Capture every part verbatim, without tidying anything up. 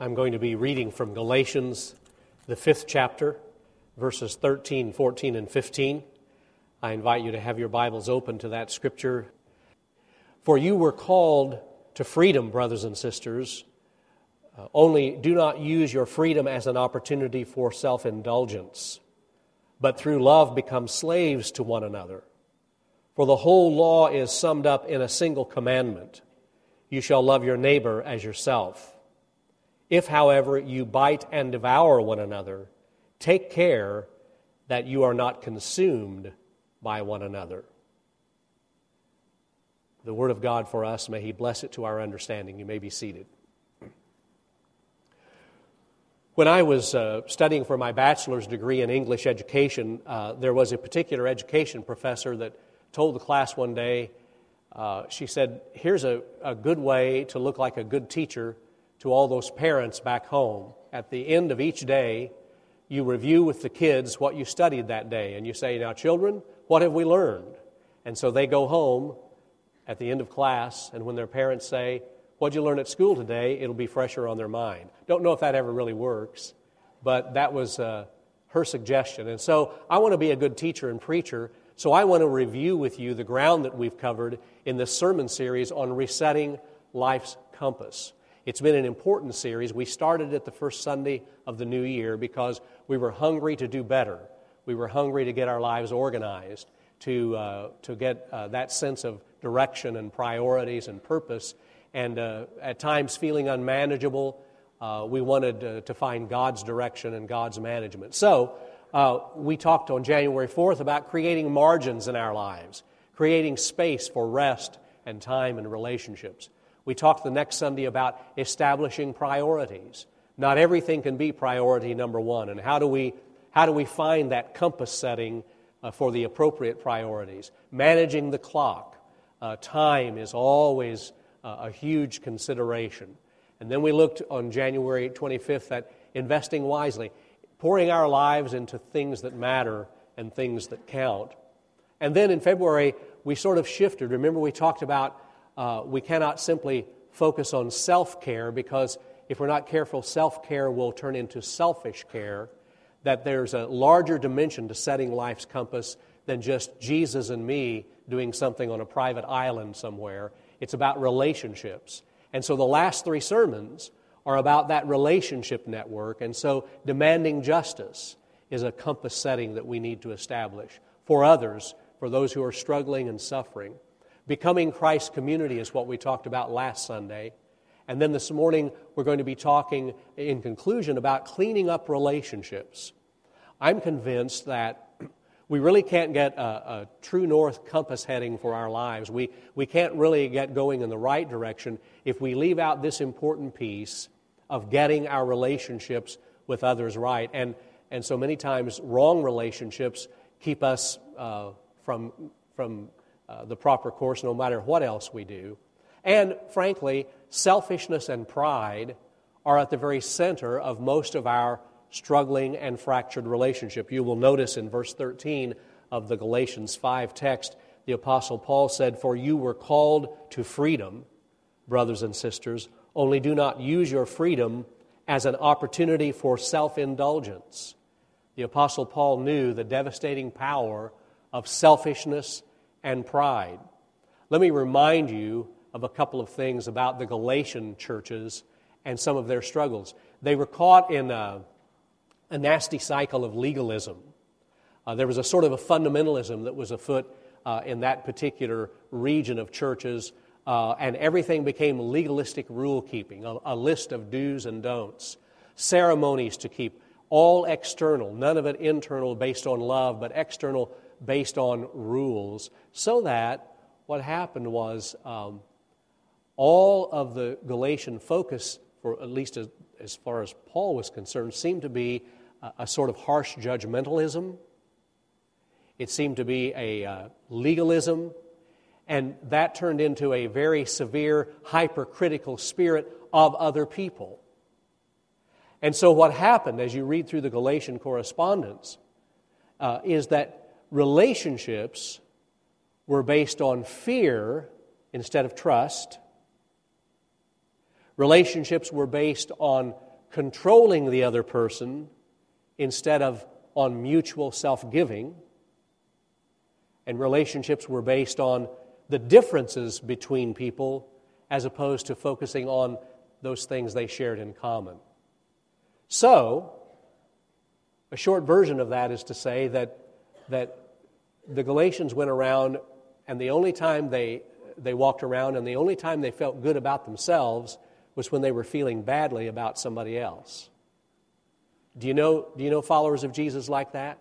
I'm going to be reading from Galatians, the fifth chapter, verses thirteen, fourteen, and fifteen. I invite you to have your Bibles open to that scripture. For you were called to freedom, brothers and sisters. Uh, only do not use your freedom as an opportunity for self-indulgence, but through love become slaves to one another. For the whole law is summed up in a single commandment. You shall love your neighbor as yourself. If, however, you bite and devour one another, take care that you are not consumed by one another. The Word of God for us, may He bless it to our understanding. You may be seated. When I was uh, studying for my bachelor's degree in English education, uh, there was a particular education professor that told the class one day, uh, she said, here's a, a good way to look like a good teacher to all those parents back home. At the end of each day, you review with the kids what you studied that day, and you say, now children, what have we learned? And so they go home at the end of class, and when their parents say, what'd you learn at school today? It'll be fresher on their mind. Don't know if that ever really works, but that was uh, her suggestion. And so I want to be a good teacher and preacher, so I want to review with you the ground that we've covered in this sermon series on Resetting Life's Compass. It's been an important series. We started it the first Sunday of the new year because we were hungry to do better. We were hungry to get our lives organized, to uh, to get uh, that sense of direction and priorities and purpose, and uh, at times feeling unmanageable. Uh, we wanted uh, to find God's direction and God's management. So uh, we talked on January fourth about creating margins in our lives, creating space for rest and time and relationships. We talked the next Sunday about establishing priorities. Not everything can be priority number one, and how do we how do we find that compass setting uh, for the appropriate priorities? Managing the clock. Uh, time is always uh, a huge consideration. And then we looked on January twenty-fifth at investing wisely, pouring our lives into things that matter and things that count. And then in February, we sort of shifted. Remember, we talked about Uh, we cannot simply focus on self-care, because if we're not careful, self-care will turn into selfish care, that there's a larger dimension to setting life's compass than just Jesus and me doing something on a private island somewhere. It's about relationships. And so the last three sermons are about that relationship network, and so demanding justice is a compass setting that we need to establish for others, for those who are struggling and suffering. Becoming Christ's community is what we talked about last Sunday. And then this morning, we're going to be talking in conclusion about cleaning up relationships. I'm convinced that we really can't get a, a true north compass heading for our lives. We, we can't really get going in the right direction if we leave out this important piece of getting our relationships with others right. And, and so many times, wrong relationships keep us uh, from... from Uh, the proper course, no matter what else we do. And frankly, selfishness and pride are at the very center of most of our struggling and fractured relationship. You will notice in verse thirteen of the Galatians five text, the Apostle Paul said, "For you were called to freedom, brothers and sisters, only do not use your freedom as an opportunity for self-indulgence." The Apostle Paul knew the devastating power of selfishness and pride. Let me remind you of a couple of things about the Galatian churches and some of their struggles. They were caught in a, a nasty cycle of legalism. Uh, there was a sort of a fundamentalism that was afoot uh, in that particular region of churches, uh, and everything became legalistic rule-keeping, a, a list of do's and don'ts, ceremonies to keep, all external, none of it internal based on love, but external based on rules, so that what happened was um, all of the Galatian focus, or at least as, as far as Paul was concerned, seemed to be a, a sort of harsh judgmentalism. It seemed to be a uh, legalism, and that turned into a very severe, hypercritical spirit of other people. And so what happened, as you read through the Galatian correspondence, uh, is that relationships were based on fear instead of trust. Relationships were based on controlling the other person instead of on mutual self-giving, and relationships were based on the differences between people as opposed to focusing on those things they shared in common. So, a short version of that is to say that that the Galatians went around, and the only time they they walked around and the only time they felt good about themselves was when they were feeling badly about somebody else. Do you know, do you know followers of Jesus like that?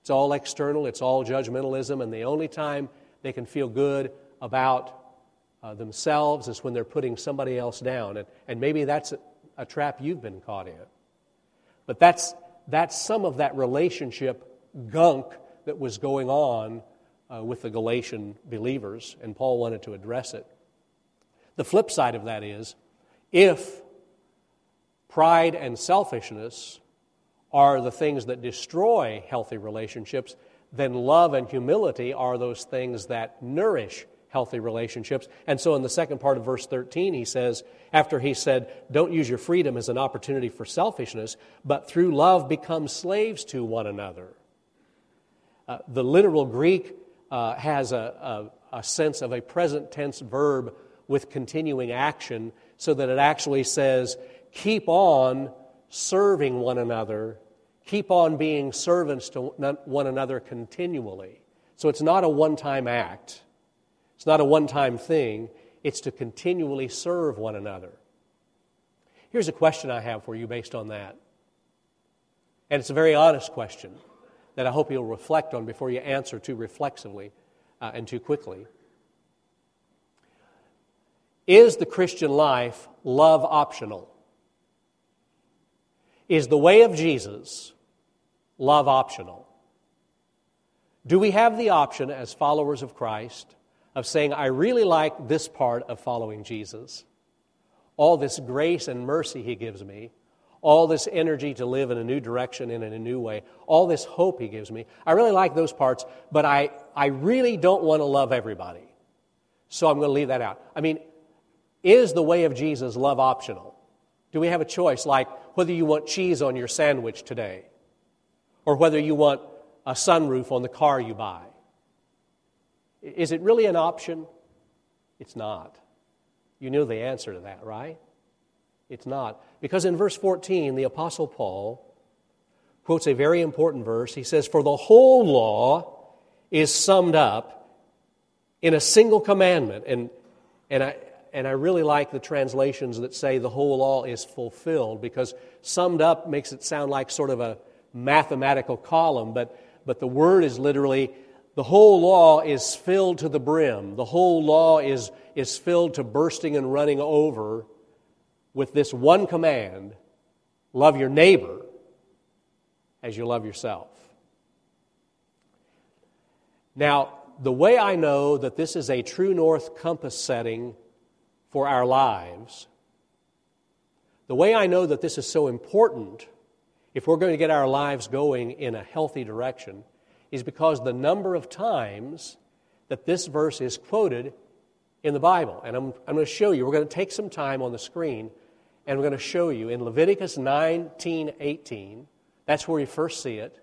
It's all external, it's all judgmentalism, and the only time they can feel good about uh, themselves is when they're putting somebody else down. And, and maybe that's a, a trap you've been caught in. But that's that's some of that relationship gunk that was going on uh, with the Galatian believers, and Paul wanted to address it. The flip side of that is, if pride and selfishness are the things that destroy healthy relationships, then love and humility are those things that nourish healthy relationships. And so in the second part of verse thirteen, he says, after he said, don't use your freedom as an opportunity for selfishness, but through love become slaves to one another. Uh, the literal Greek uh, has a, a, a sense of a present tense verb with continuing action, so that it actually says, keep on serving one another, keep on being servants to one another continually. So it's not a one-time act. It's not a one-time thing. It's to continually serve one another. Here's a question I have for you based on that. And it's a very honest question that I hope you'll reflect on before you answer too reflexively uh, and too quickly. Is the Christian life love optional? Is the way of Jesus love optional? Do we have the option as followers of Christ of saying, I really like this part of following Jesus, all this grace and mercy He gives me, all this energy to live in a new direction and in a new way, all this hope He gives me, I really like those parts, but I, I really don't want to love everybody, so I'm going to leave that out. I mean, is the way of Jesus love optional? Do we have a choice, like whether you want cheese on your sandwich today or whether you want a sunroof on the car you buy? Is it really an option? It's not. You know the answer to that, right? It's not. Because in verse fourteen, the Apostle Paul quotes a very important verse. He says, for the whole law is summed up in a single commandment. And and I... And I really like the translations that say the whole law is fulfilled, because summed up makes it sound like sort of a mathematical column, but, but the word is literally the whole law is filled to the brim. The whole law is, is filled to bursting and running over with this one command, love your neighbor as you love yourself. Now, the way I know that this is a true north compass setting for our lives, the way I know that this is so important if we're going to get our lives going in a healthy direction is because the number of times that this verse is quoted in the Bible. And I'm, I'm going to show you, we're going to take some time on the screen and we're going to show you in Leviticus nineteen eighteen, that's where you first see it,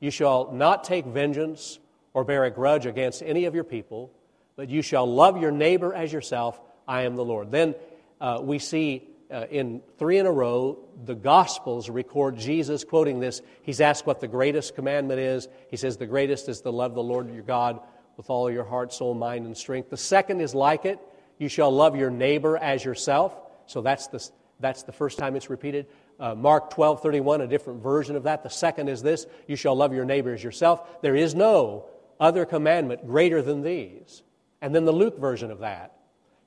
you shall not take vengeance or bear a grudge against any of your people, but you shall love your neighbor as yourself, I am the Lord. Then uh, we see uh, in three in a row, the Gospels record Jesus quoting this. He's asked what the greatest commandment is. He says the greatest is to love the Lord your God with all your heart, soul, mind, and strength. The second is like it. You shall love your neighbor as yourself. So that's the, that's the first time it's repeated. Uh, Mark twelve thirty-one, a different version of that. The second is this, you shall love your neighbor as yourself. There is no other commandment greater than these. And then the Luke version of that.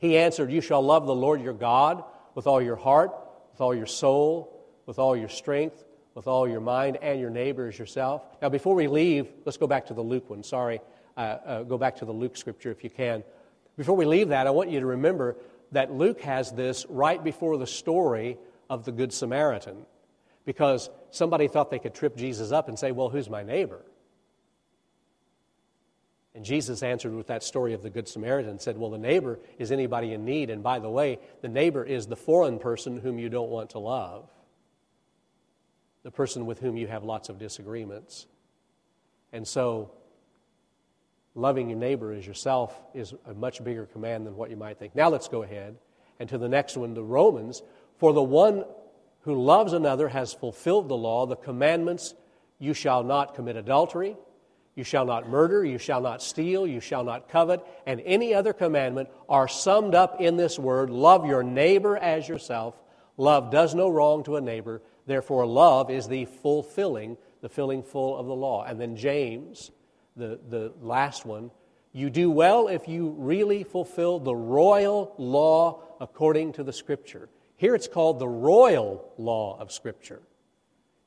He answered, you shall love the Lord your God with all your heart, with all your soul, with all your strength, with all your mind, and your neighbor as yourself. Now, before we leave, let's go back to the Luke one. Sorry, uh, uh, go back to the Luke scripture if you can. Before we leave that, I want you to remember that Luke has this right before the story of the Good Samaritan, because somebody thought they could trip Jesus up and say, well, who's my neighbor? And Jesus answered with that story of the Good Samaritan and said, well, the neighbor is anybody in need. And by the way, the neighbor is the foreign person whom you don't want to love. the person with whom you have lots of disagreements. And so loving your neighbor as yourself is a much bigger command than what you might think. Now let's go ahead and to the next one, the Romans. For the one who loves another has fulfilled the law, the commandments, you shall not commit adultery, you shall not murder, you shall not steal, you shall not covet, and any other commandment are summed up in this word, love your neighbor as yourself. Love does no wrong to a neighbor. Therefore, love is the fulfilling, the filling full of the law. And then James, the, the last one, you do well if you really fulfill the royal law according to the Scripture. Here it's called the royal law of Scripture.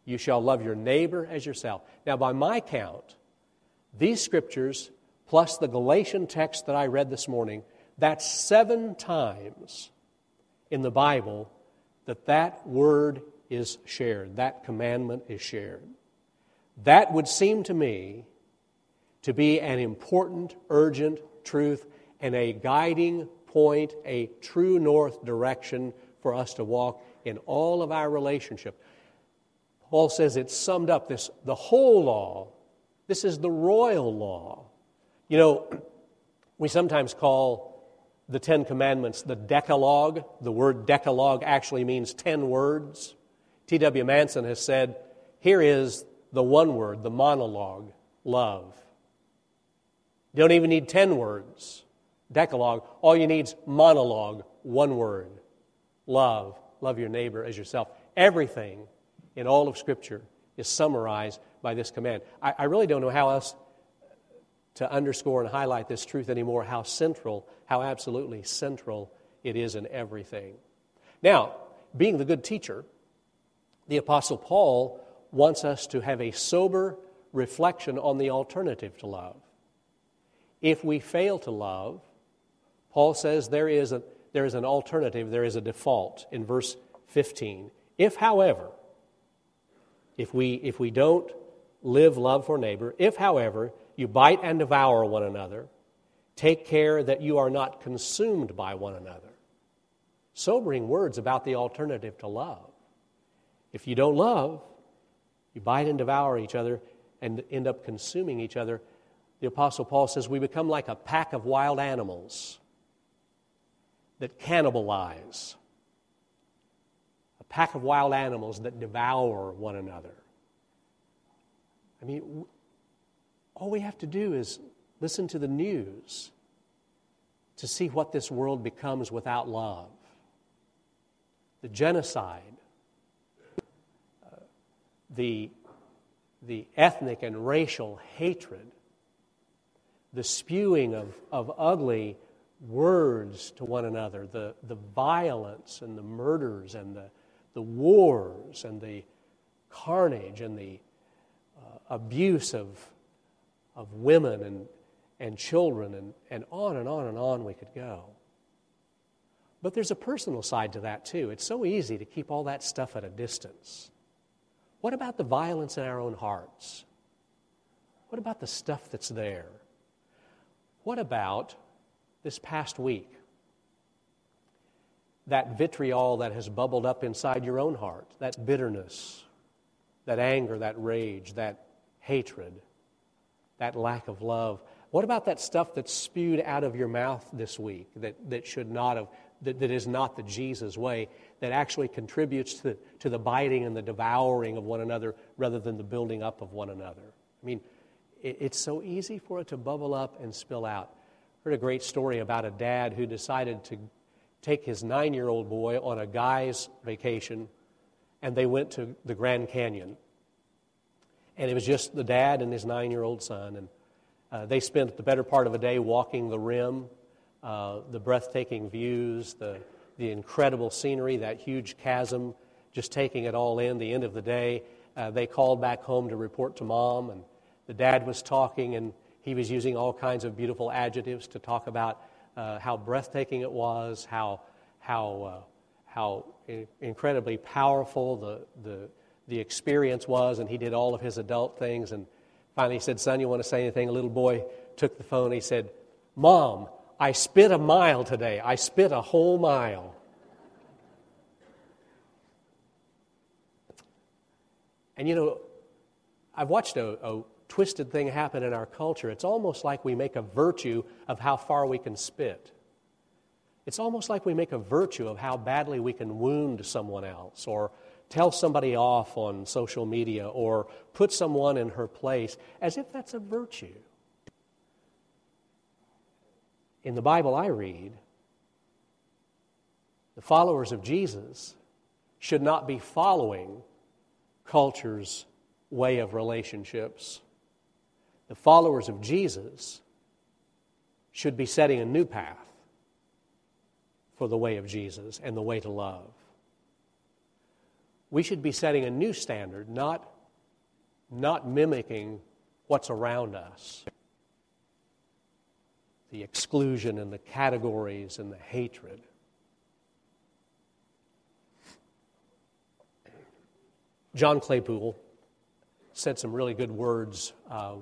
You shall love your neighbor as yourself. Now, by my count, these Scriptures, plus the Galatian text that I read this morning, that's seven times in the Bible that that word is shared, that commandment is shared. That would seem to me to be an important, urgent truth and a guiding point, a true north direction for us to walk in all of our relationship. Paul says it's summed up, this, the whole law. This is the royal law. You know, we sometimes call the Ten Commandments the Decalogue. The word Decalogue actually means ten words. T W Manson has said, here is the one word, the monologue, love. You don't even need ten words, Decalogue. All you need is monologue, one word, love. Love your neighbor as yourself. Everything in all of Scripture is summarized by this command. I, I really don't know how else to underscore and highlight this truth anymore, how central, how absolutely central it is in everything. Now, being the good teacher, the Apostle Paul wants us to have a sober reflection on the alternative to love. If we fail to love, Paul says there is a, there is an alternative, there is a default in verse fifteen. If, however, if we, if we don't live love for neighbor, if, however, you bite and devour one another, take care that you are not consumed by one another. Sobering words about the alternative to love. If you don't love, you bite and devour each other and end up consuming each other. The Apostle Paul says we become like a pack of wild animals that cannibalize. A pack of wild animals that devour one another. I mean, all we have to do is listen to the news to see what this world becomes without love. The genocide, uh, the, the ethnic and racial hatred, the spewing of, of ugly words to one another, the, the violence and the murders and the, the wars and the carnage and the uh, abuse of of women and, and children, and, and on and on and on we could go. But there's a personal side to that, too. It's so easy to keep all that stuff at a distance. What about the violence in our own hearts? What about the stuff that's there? What about this past week? That vitriol that has bubbled up inside your own heart, that bitterness, that anger, that rage, that hatred, that lack of love. What about that stuff that's spewed out of your mouth this week that, that should not have, that, that is not the Jesus way, that actually contributes to, to the biting and the devouring of one another rather than the building up of one another? I mean, it, it's so easy for it to bubble up and spill out. I heard a great story about a dad who decided to take his nine-year-old boy on a guy's vacation, and they went to the Grand Canyon. And it was just the dad and his nine-year-old son. And uh, they spent the better part of a day walking the rim, uh, the breathtaking views, the, the incredible scenery, that huge chasm, just taking it all in. The end of the day, uh, they called back home to report to Mom. And the dad was talking, and he was using all kinds of beautiful adjectives to talk about uh, how breathtaking it was, how how uh, how incredibly powerful the the... the experience was, and he did all of his adult things, and finally he said, son, you want to say anything? A little boy took the phone, he said, Mom, I spit a mile today. I spit a whole mile. And, you know, I've watched a, a twisted thing happen in our culture. It's almost like we make a virtue of how far we can spit. It's almost like we make a virtue of how badly we can wound someone else or tell somebody off on social media or put someone in her place, as if that's a virtue. In the Bible I read, the followers of Jesus should not be following culture's way of relationships. The followers of Jesus should be setting a new path for the way of Jesus and the way to love. We should be setting a new standard, not, not mimicking what's around us. The exclusion and the categories and the hatred. John Claypool said some really good words uh,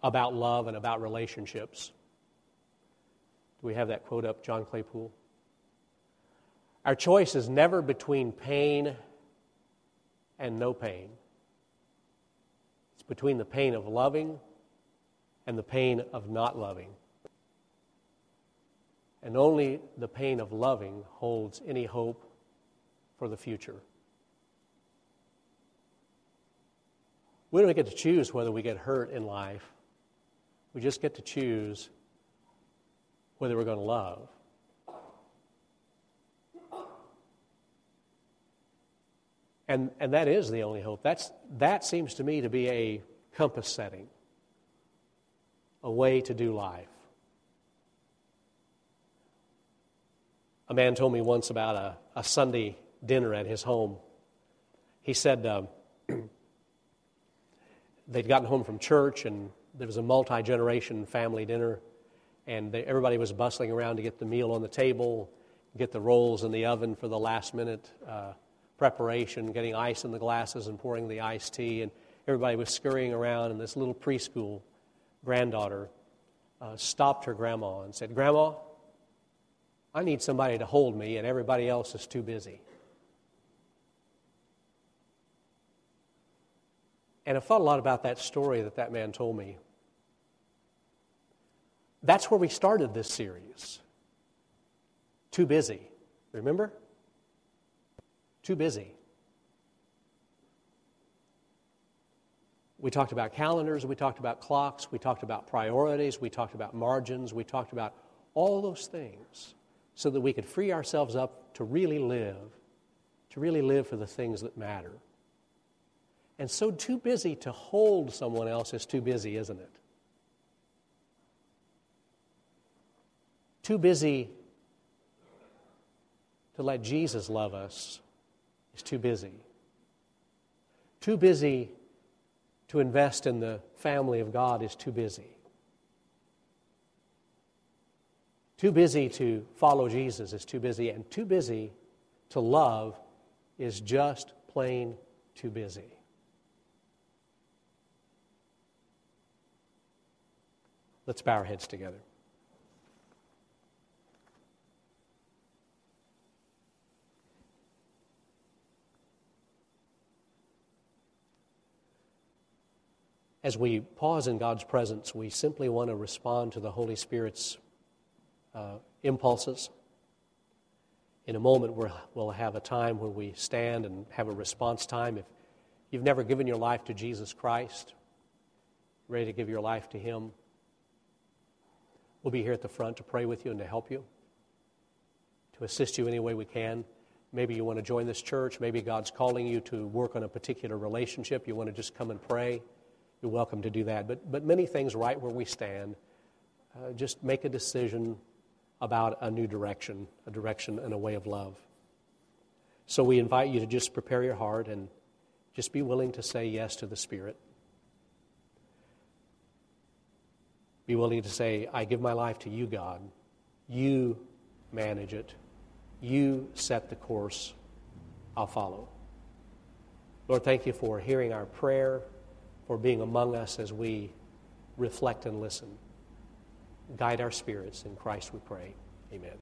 about love and about relationships. Do we have that quote up, John Claypool? Our choice is never between pain and no pain. It's between the pain of loving and the pain of not loving. And only the pain of loving holds any hope for the future. We don't get to choose whether we get hurt in life. We just get to choose whether we're going to love. And and that is the only hope. That's that seems to me to be a compass setting, a way to do life. A man told me once about a, a Sunday dinner at his home. He said um, they'd gotten home from church, and there was a multi-generation family dinner, and they, everybody was bustling around to get the meal on the table, get the rolls in the oven for the last-minute uh, preparation, getting ice in the glasses and pouring the iced tea, and everybody was scurrying around, and this little preschool granddaughter uh, stopped her grandma and said, "Grandma, I need somebody to hold me, and everybody else is too busy." And I thought a lot about that story that that man told me. That's where we started this series. Too busy. Remember? Too busy. We talked about calendars, we talked about clocks, we talked about priorities, we talked about margins, we talked about all those things, so that we could free ourselves up to really live, to really live for the things that matter. And so too busy to hold someone else is too busy, isn't it? Too busy to let Jesus love us is too busy. Too busy to invest in the family of God is too busy. Too busy to follow Jesus is too busy, and too busy to love is just plain too busy. Let's bow our heads together. As we pause in God's presence, we simply want to respond to the Holy Spirit's Uh, impulses. In a moment, we're, we'll have a time where we stand and have a response time. If you've never given your life to Jesus Christ, ready to give your life to Him, we'll be here at the front to pray with you and to help you, to assist you any way we can. Maybe you want to join this church. Maybe God's calling you to work on a particular relationship. You want to just come and pray. You're welcome to do that. But, but many things right where we stand. Uh, just make a decision about a new direction, a direction and a way of love. So we invite you to just prepare your heart and just be willing to say yes to the Spirit. Be willing to say, "I give my life to you, God. You manage it. You set the course. I'll follow." Lord, thank you for hearing our prayer, for being among us as we reflect and listen. Guide our spirits. In Christ we pray. Amen.